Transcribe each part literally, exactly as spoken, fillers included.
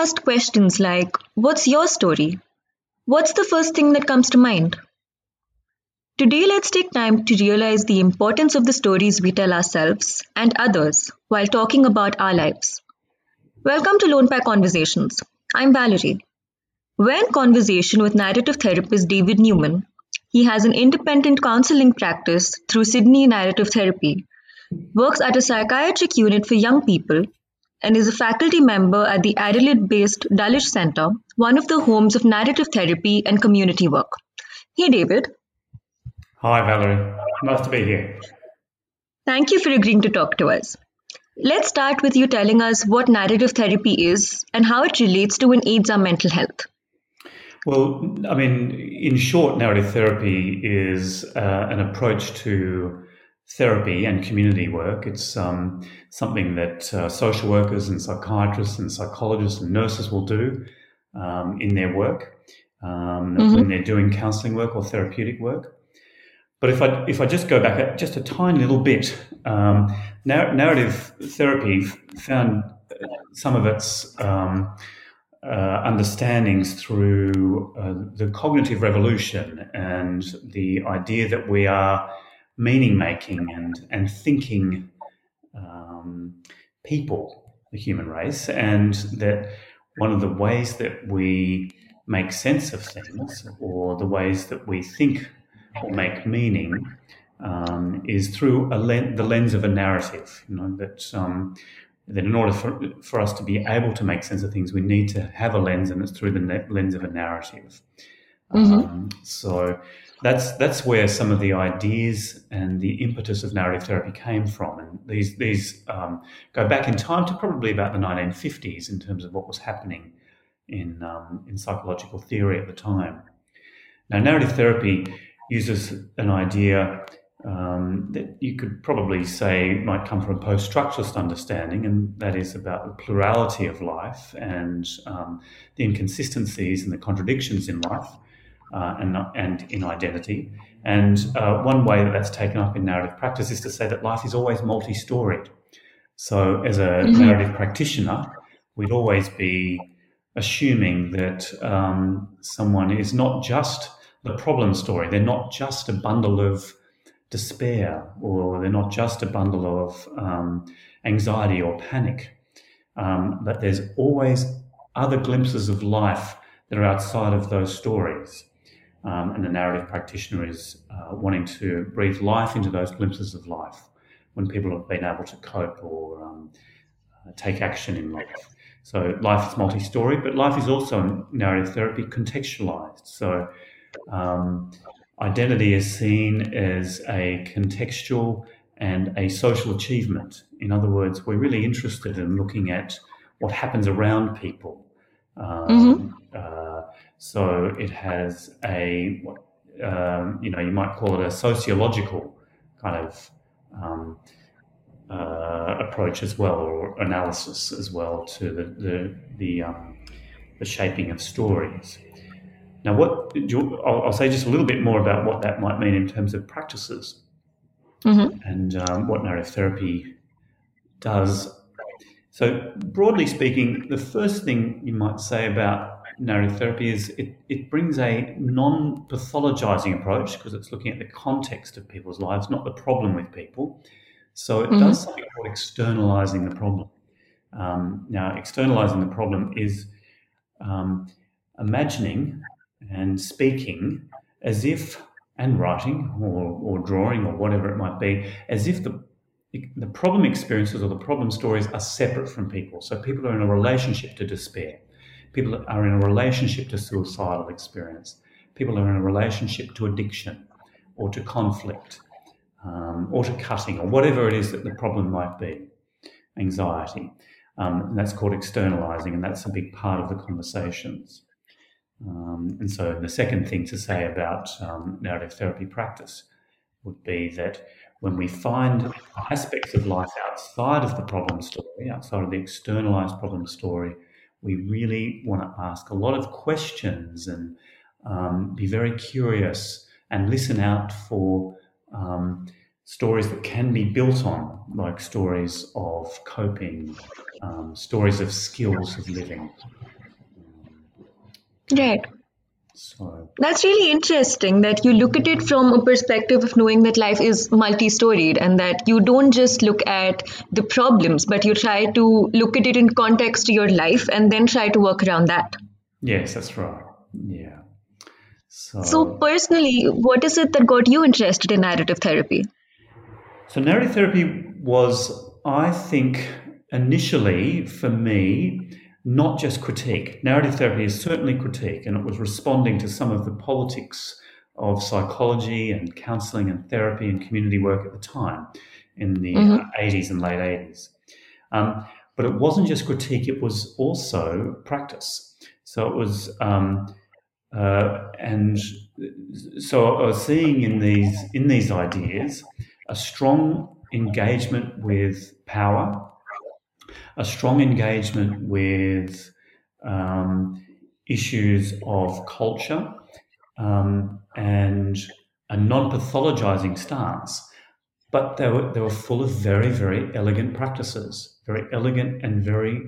asked questions like, what's your story? What's the first thing that comes to mind? Today, let's take time to realize the importance of the stories we tell ourselves and others while talking about our lives. Welcome to Lone Pair Conversations. I'm Valerie. We're in conversation with narrative therapist David Newman. He has an independent counseling practice through Sydney Narrative Therapy, works at a psychiatric unit for young people, and is a faculty member at the Adelaide-based Dulwich Centre, one of the homes of narrative therapy and community work. Hey, David. Hi, Valerie. Nice to be here. Thank you for agreeing to talk to us. Let's start with you telling us what narrative therapy is and how it relates to and aids our mental health. Well, I mean, in short, narrative therapy is uh, an approach to therapy and community work. It's um, something that uh, social workers and psychiatrists and psychologists and nurses will do um, in their work um, mm-hmm. when they're doing counselling work or therapeutic work. But if I if I just go back just a tiny little bit, um, narr- narrative therapy found some of its um, uh, understandings through uh, the cognitive revolution and the idea that we are meaning-making and and thinking um, people, the human race, and that one of the ways that we make sense of things or the ways that we think or make meaning um, is through a len- the lens of a narrative, you know, that um, that in order for, for us to be able to make sense of things, we need to have a lens, and it's through the na- lens of a narrative. Mm-hmm. Um, so that's that's where some of the ideas and the impetus of narrative therapy came from. And these, these um, go back in time to probably about the nineteen fifties in terms of what was happening in um, in psychological theory at the time. Now, narrative therapy uses an idea um, that you could probably say might come from a post-structuralist understanding, and that is about the plurality of life and um, the inconsistencies and the contradictions in life uh, and, and in identity. And uh, one way that that's taken up in narrative practice is to say that life is always multi-storied. So as a mm-hmm. narrative practitioner, we'd always be assuming that um, someone is not just the problem story. They're not just a bundle of despair, or they're not just a bundle of um, anxiety or panic, um, but there's always other glimpses of life that are outside of those stories. Um, and the narrative practitioner is uh, wanting to breathe life into those glimpses of life when people have been able to cope or um, take action in life. So life is multi-story, but life is also in narrative therapy contextualized. So Um, identity is seen as a contextual and a social achievement. In other words, we're really interested in looking at what happens around people. Um, mm-hmm. uh, so it has a, um, you know, you might call it a sociological kind of um, uh, approach as well, or analysis as well to the the the, um, the shaping of stories. Now, what you, I'll, I'll say just a little bit more about what that might mean in terms of practices mm-hmm. and um, what narrative therapy does. So broadly speaking, the first thing you might say about narrative therapy is it, it brings a non-pathologizing approach, because it's looking at the context of people's lives, not the problem with people. So it mm-hmm. does something called externalizing the problem. Um, now, externalizing the problem is um, imagining and speaking as if, and writing or, or drawing or whatever it might be, as if the the problem experiences or the problem stories are separate from people. So people are in a relationship to despair. People are in a relationship to suicidal experience. People are in a relationship to addiction or to conflict um, or to cutting or whatever it is that the problem might be, anxiety. Um, and that's called externalizing, and that's a big part of the conversations. Um, and so the second thing to say about um, narrative therapy practice would be that when we find aspects of life outside of the problem story, outside of the externalised problem story, we really want to ask a lot of questions and um, be very curious and listen out for um, stories that can be built on, like stories of coping, um, stories of skills of living. Right. So that's really interesting that you look at it from a perspective of knowing that life is multi-storied and that you don't just look at the problems, but you try to look at it in context to your life and then try to work around that. Yes, that's right. Yeah. So, so personally, what is it that got you interested in narrative therapy? So narrative therapy was, I think, initially for me, not just critique. Narrative therapy is certainly critique, and it was responding to some of the politics of psychology and counselling and therapy and community work at the time in the mm-hmm. eighties and late eighties. Um, but it wasn't just critique, it was also practice. So it was, um, uh, and so I was seeing in these in these ideas a strong engagement with power, a strong engagement with um, issues of culture um, and a non-pathologizing stance. But they were, they were full of very, very elegant practices, very elegant and very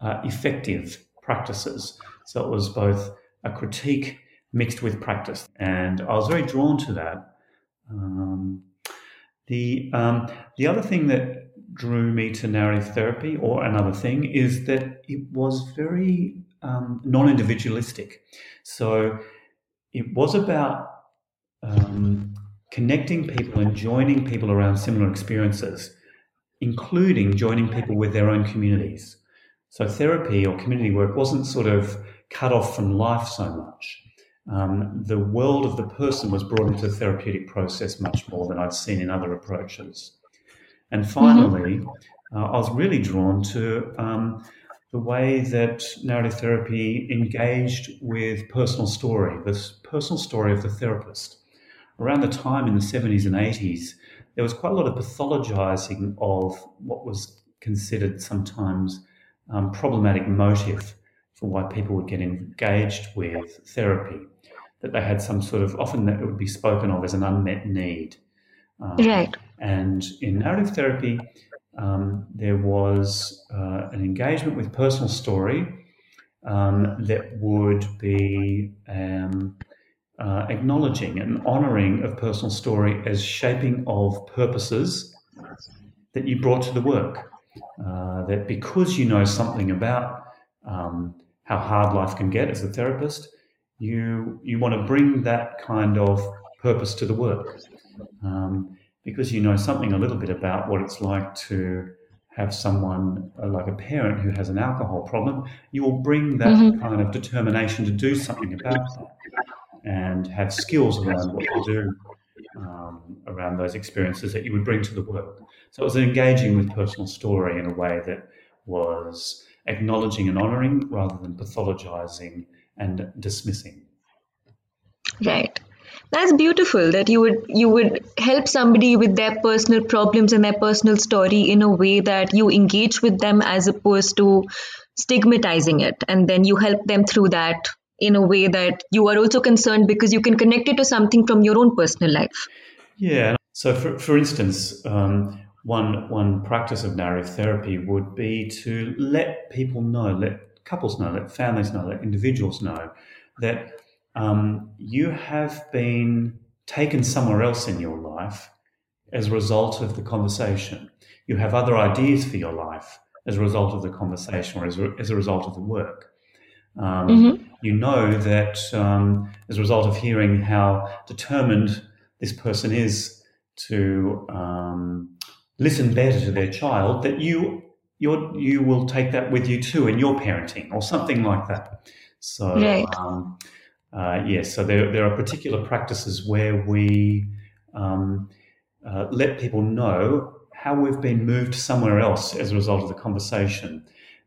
uh, effective practices. So it was both a critique mixed with practice. And I was very drawn to that. Um, the um, the other thing that drew me to narrative therapy, or another thing, is that it was very um, non-individualistic. So it was about um, connecting people and joining people around similar experiences, including joining people with their own communities. So therapy or community work wasn't sort of cut off from life so much. Um, the world of the person was brought into the therapeutic process much more than I'd seen in other approaches. And finally, mm-hmm. uh, I was really drawn to um, the way that narrative therapy engaged with personal story, this personal story of the therapist. Around the time in the seventies and eighties, there was quite a lot of pathologizing of what was considered sometimes um, problematic motive for why people would get engaged with therapy, that they had some sort of, often that it would be spoken of as an unmet need. Um, right. And in narrative therapy, um, there was uh, an engagement with personal story um, that would be um, uh, acknowledging and honouring of personal story as shaping of purposes that you brought to the work. Uh, that because you know something about um, how hard life can get as a therapist, you you want to bring that kind of purpose to the work. Um, because you know something a little bit about what it's like to have someone uh, like a parent who has an alcohol problem, you will bring that mm-hmm. kind of determination to do something about that and have skills around what you do um, around those experiences that you would bring to the work. So it was engaging with personal story in a way that was acknowledging and honouring rather than pathologising and dismissing. Right. That's beautiful that you would you would help somebody with their personal problems and their personal story in a way that you engage with them as opposed to stigmatizing it, and then you help them through that in a way that you are also concerned because you can connect it to something from your own personal life. Yeah. So for for instance, um, one one practice of narrative therapy would be to let people know, let couples know, let families know, let individuals know that Um, you have been taken somewhere else in your life as a result of the conversation. You have other ideas for your life as a result of the conversation or as a, as a result of the work. Um, mm-hmm. You know that um, as a result of hearing how determined this person is to um, listen better to their child, that you you're, you will take that with you too in your parenting or something like that. So. Right. Um, Uh, yes, so there, there are particular practices where we um, uh, let people know how we've been moved somewhere else as a result of the conversation.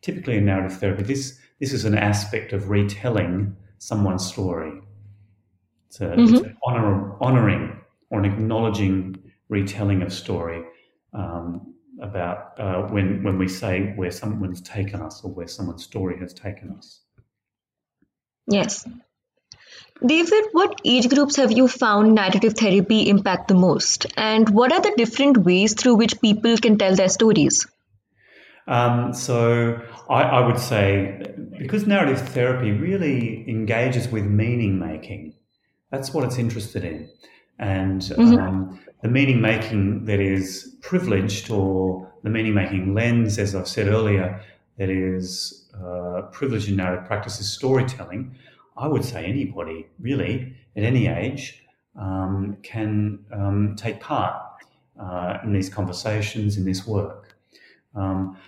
Typically in narrative therapy, this this is an aspect of retelling someone's story. It's, a, mm-hmm. it's an honor, honouring or an acknowledging retelling of story um, about uh, when, when we say where someone's taken us or where someone's story has taken us. Yes. David, what age groups have you found narrative therapy impact the most? And what are the different ways through which people can tell their stories? Um, so I, I would say, because narrative therapy really engages with meaning making, that's what it's interested in. And mm-hmm. um, the meaning making that is privileged, or the meaning making lens, as I've said earlier, that is uh, privileged in narrative practice is storytelling. I would say anybody really at any age um, can um, take part uh, in these conversations, in this work. Um,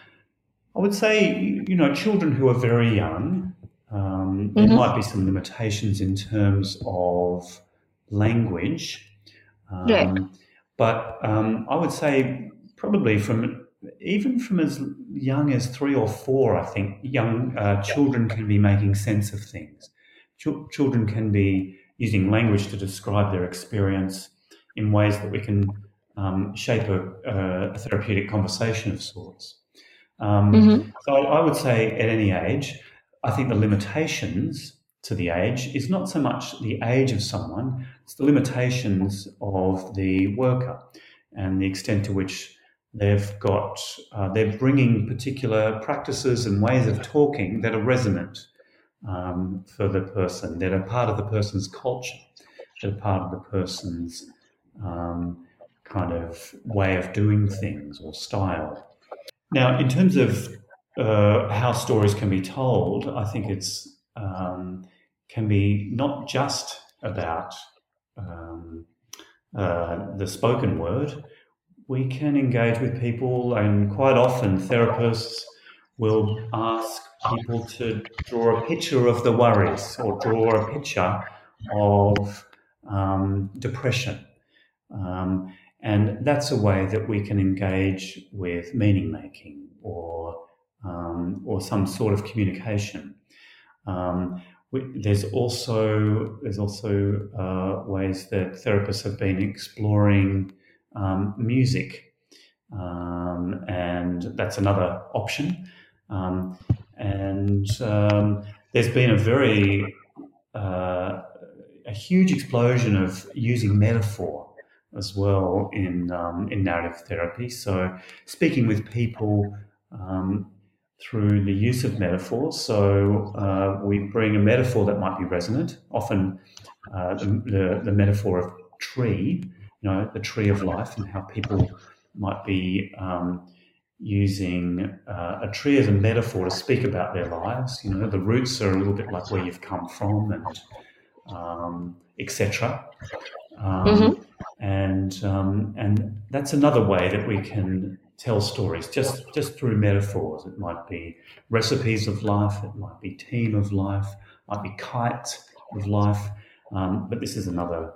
I would say, you know, children who are very young, um, mm-hmm. there might be some limitations in terms of language. Um, right. But um, I would say probably from even from as young as three or four, I think, young uh, children can be making sense of things. Ch- children can be using language to describe their experience in ways that we can um, shape a, a therapeutic conversation of sorts. Um, mm-hmm. So I would say at any age, I think the limitations to the age is not so much the age of someone, it's the limitations of the worker and the extent to which they've got, uh, they're bringing particular practices and ways of talking that are resonant um, for the person, that are part of the person's culture, that are part of the person's um, kind of way of doing things or style. Now, in terms of uh, how stories can be told, I think it's um, can be not just about um, uh, the spoken word. We can engage with people, and quite often therapists will ask people to draw a picture of the worries or draw a picture of um, depression. Um, and that's a way that we can engage with meaning making or, um, or some sort of communication. Um, we, there's also, there's also uh, ways that therapists have been exploring Um, music, um, and that's another option. Um, and um, there's been a very uh, a huge explosion of using metaphor as well in um, in narrative therapy. So speaking with people um, through the use of metaphors. So uh, we bring a metaphor that might be resonant. Often uh, the, the the metaphor of tree. You know, the tree of life and how people might be um, using uh, a tree as a metaphor to speak about their lives. You know, the roots are a little bit like where you've come from, and um, et cetera. Um, mm-hmm. And um, and that's another way that we can tell stories, just just through metaphors. It might be recipes of life, it might be team of life, might be kite of life. Um, but this is another.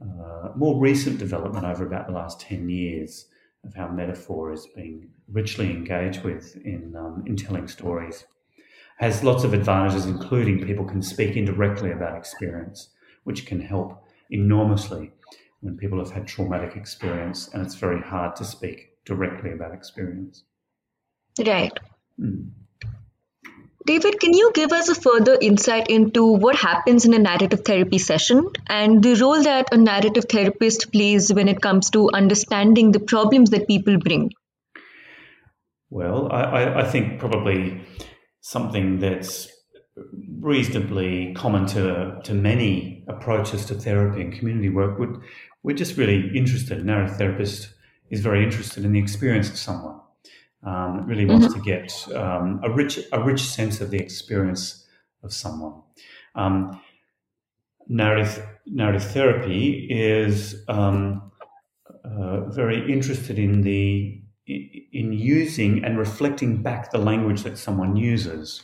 Uh, more recent development over about the last ten years of how metaphor is being richly engaged with in um, in telling stories. Has lots of advantages, including people can speak indirectly about experience, which can help enormously when people have had traumatic experience and it's very hard to speak directly about experience. Right. Mm. David, can you give us a further insight into what happens in a narrative therapy session and the role that a narrative therapist plays when it comes to understanding the problems that people bring? Well, I, I think probably something that's reasonably common to, to many approaches to therapy and community work, would we're just really interested, a narrative therapist is very interested in the experience of someone. Um, really wants mm-hmm. to get um, a rich, a rich sense of the experience of someone. Um, narrative, narrative therapy is um, uh, very interested in the in using and reflecting back the language that someone uses.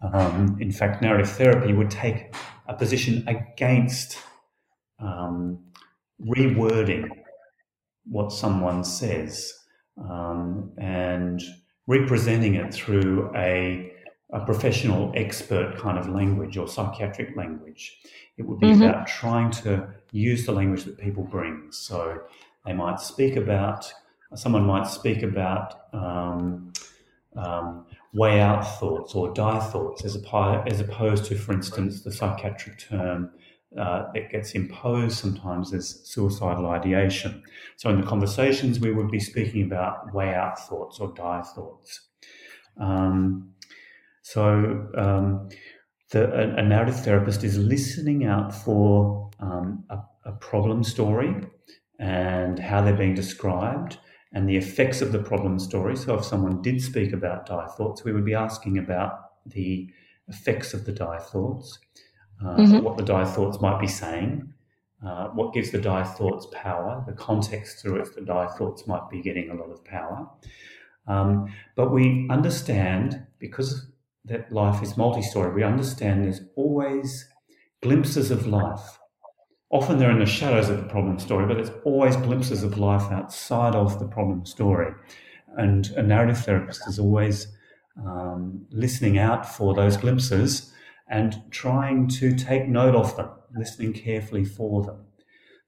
Um, in fact, narrative therapy would take a position against um, rewording what someone says. Um, and representing it through a, a professional expert kind of language or psychiatric language. It would be mm-hmm. about trying to use the language that people bring. So they might speak about, someone might speak about um, um, weigh out thoughts or die thoughts, as opposed to, for instance, the psychiatric term uh, that gets imposed sometimes as suicidal ideation. So in the conversations, we would be speaking about weigh out thoughts or die thoughts. Um, so um, the, a, a narrative therapist is listening out for um, a, a problem story and how they're being described and the effects of the problem story. So if someone did speak about die thoughts, we would be asking about the effects of the die thoughts, uh, mm-hmm. what the die thoughts might be saying, uh, what gives the die thoughts power, the context through which the die thoughts might be getting a lot of power. Um, but we understand, because that life is multi-story, we understand there's always glimpses of life. Often they're in the shadows of the problem story, but there's always glimpses of life outside of the problem story. And a narrative therapist is always um, listening out for those glimpses and trying to take note of them, listening carefully for them.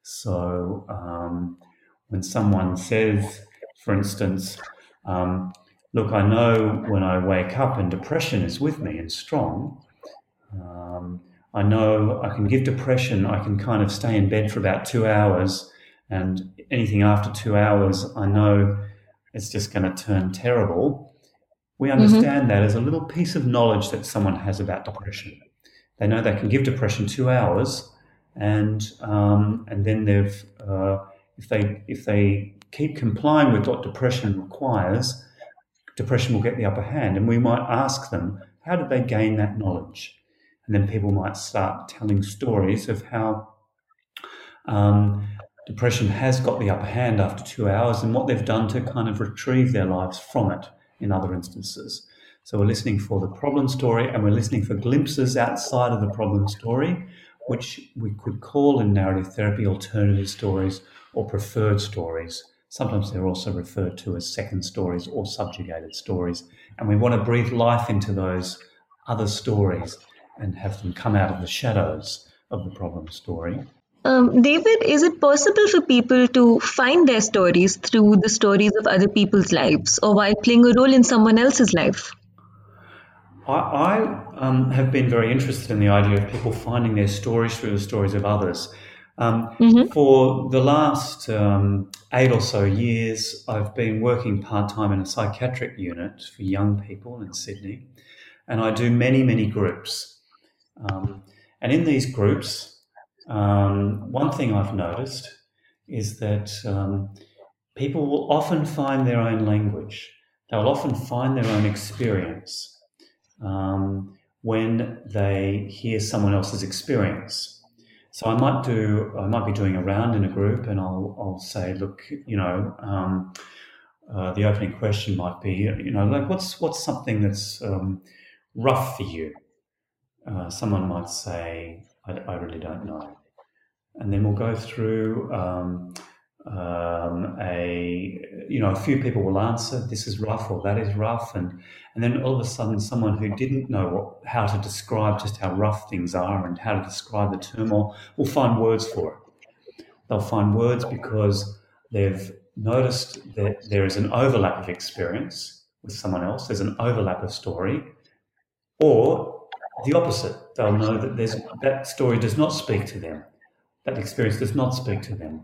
So um, when someone says, for instance, um, look, I know when I wake up and depression is with me and strong, um, I know I can give depression, I can kind of stay in bed for about two hours and anything after two hours, I know it's just going to turn terrible. We understand mm-hmm. that as a little piece of knowledge that someone has about depression. They know they can give depression two hours and um, and then they've uh, if they if they keep complying with what depression requires, depression will get the upper hand. And we might ask them, how did they gain that knowledge? And then people might start telling stories of how um, depression has got the upper hand after two hours and what they've done to kind of retrieve their lives from it in other instances. So we're listening for the problem story and we're listening for glimpses outside of the problem story, which we could call in narrative therapy alternative stories or preferred stories. Sometimes they're also referred to as second stories or subjugated stories. And we want to breathe life into those other stories and have them come out of the shadows of the problem story. Um, David, is it possible for people to find their stories through the stories of other people's lives or while playing a role in someone else's life? I, I um, have been very interested in the idea of people finding their stories through the stories of others. Um, mm-hmm. For the last um, eight or so years, I've been working part-time in a psychiatric unit for young people in Sydney, and I do many, many groups. Um, and in these groups, um, one thing I've noticed is that um, people will often find their own language. They'll often find their own experience um, when they hear someone else's experience. So I might do, I might be doing a round in a group, and I'll, I'll say, look, you know, um, uh, the opening question might be, you know, like, what's what's something that's um, rough for you? Uh, someone might say, I, I really don't know. And then we'll go through um, um, a, you know, a few people will answer, this is rough or that is rough. And, and then all of a sudden, someone who didn't know what, how to describe just how rough things are and how to describe the turmoil will find words for it. They'll find words because they've noticed that there is an overlap of experience with someone else. There's an overlap of story, or the opposite, they'll know that there's that story does not speak to them, that experience does not speak to them.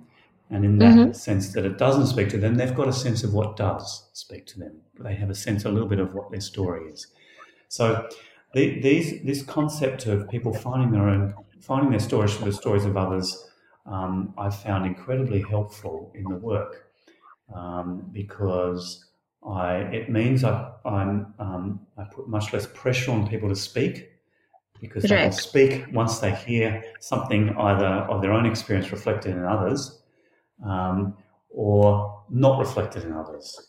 And in that mm-hmm. sense that it doesn't speak to them, they've got a sense of what does speak to them. They have a sense, a little bit of what their story is. So the, these this concept of people finding their own, finding their stories from the stories of others, um, I've found incredibly helpful in the work um, because I it means I, I'm, um, I put much less pressure on people to speak, because they will speak once they hear something either of their own experience reflected in others um, or not reflected in others.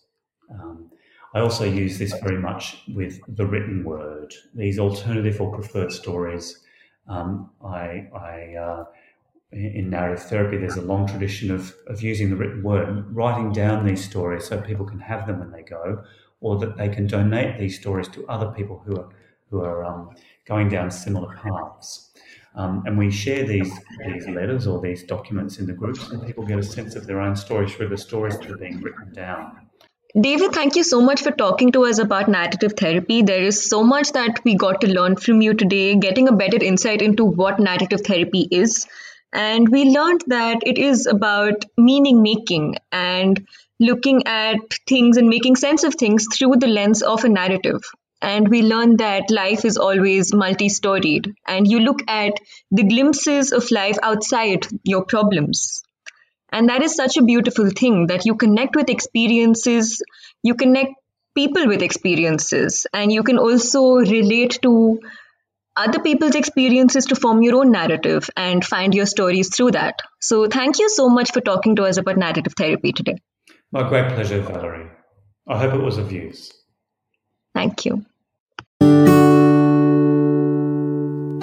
Um, I also use this very much with the written word, these alternative or preferred stories. Um, I, I uh, in narrative therapy, there's a long tradition of, of using the written word, writing down these stories so people can have them when they go, or that they can donate these stories to other people who are who are um, going down similar paths. Um, and we share these these letters or these documents in the groups, and people get a sense of their own stories through the stories that are being written down. David, thank you so much for talking to us about narrative therapy. There is so much that we got to learn from you today, getting a better insight into what narrative therapy is. And we learned that it is about meaning making and looking at things and making sense of things through the lens of a narrative. And we learned that life is always multi-storied, and you look at the glimpses of life outside your problems. And that is such a beautiful thing, that you connect with experiences, you connect people with experiences, and you can also relate to other people's experiences to form your own narrative and find your stories through that. So thank you so much for talking to us about narrative therapy today. My great pleasure, Valerie. I hope it was of use. Thank you.